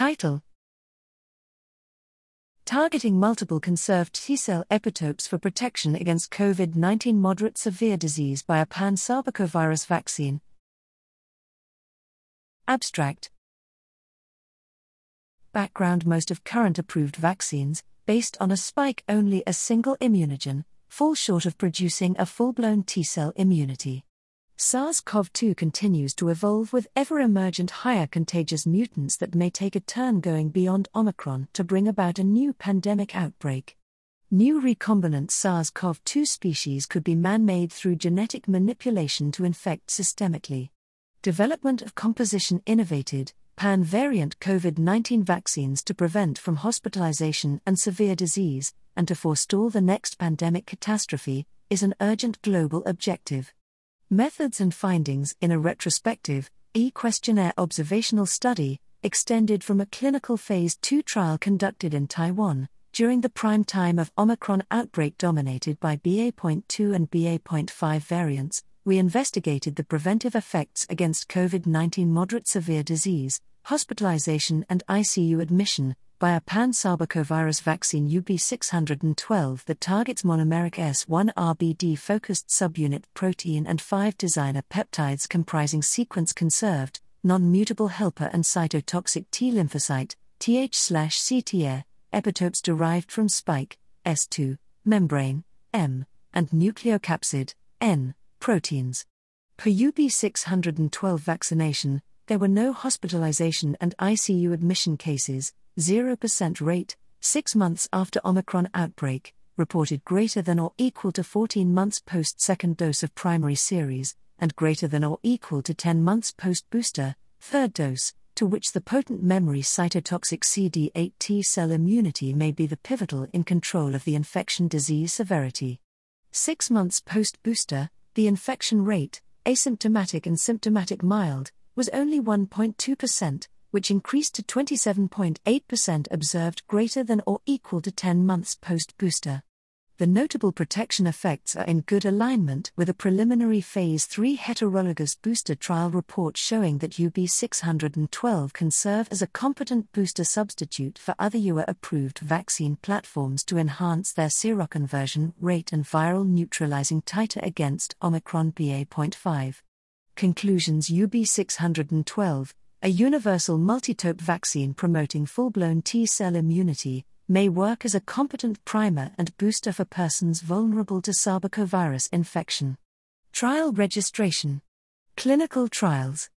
Title: Targeting multiple conserved T-cell epitopes for protection against COVID-19 moderate-severe disease by a pan-sarbecovirus vaccine. Abstract. Background: most of current approved vaccines, based on a spike only a single immunogen, fall short of producing a full-blown T-cell immunity. SARS-CoV-2 continues to evolve with ever-emergent higher contagious mutants that may take a turn going beyond Omicron to bring about a new pandemic outbreak. New recombinant SARS-CoV-2 species could be man-made through genetic manipulation to infect systemically. Development of composition innovated, pan-variant COVID-19 vaccines to prevent from hospitalization and severe disease, and to forestall the next pandemic catastrophe, is an urgent global objective. Methods and findings in a retrospective, e-questionnaire observational study, extended from a clinical Phase 2 trial conducted in Taiwan, during the prime time of Omicron outbreak dominated by BA.2 and BA.5 variants, we investigated the preventive effects against COVID-19 moderate-severe disease, hospitalization and ICU admission, by a pan-sarbecovirus vaccine UB612 that targets monomeric S1 RBD-focused subunit protein and 5 designer peptides comprising sequence-conserved, non-mutable helper and cytotoxic T lymphocyte, Th/CTE, epitopes derived from spike, S2, membrane, M, and nucleocapsid, N, proteins. Per UB612 vaccination, there were no hospitalization and ICU admission cases, 0% rate, 6 months after Omicron outbreak, reported greater than or equal to 14 months post-second dose of primary series, and greater than or equal to 10 months post-booster, third dose, to which the potent memory cytotoxic CD8 T-cell immunity may be the pivotal in control of the infection disease severity. 6 months post-booster, the infection rate, asymptomatic and symptomatic mild, was only 1.2%, which increased to 27.8% observed greater than or equal to 10 months post-booster. The notable protection effects are in good alignment with a preliminary Phase 3 heterologous booster trial report showing that UB612 can serve as a competent booster substitute for other EUA-approved vaccine platforms to enhance their seroconversion rate and viral neutralizing titer against Omicron BA.5. Conclusions: UB612, a universal multitope vaccine promoting full-blown T-cell immunity, may work as a competent primer and booster for persons vulnerable to sarbecovirus infection. Trial registration. Clinical trials.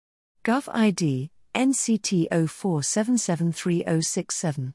Gov ID, NCT04773067.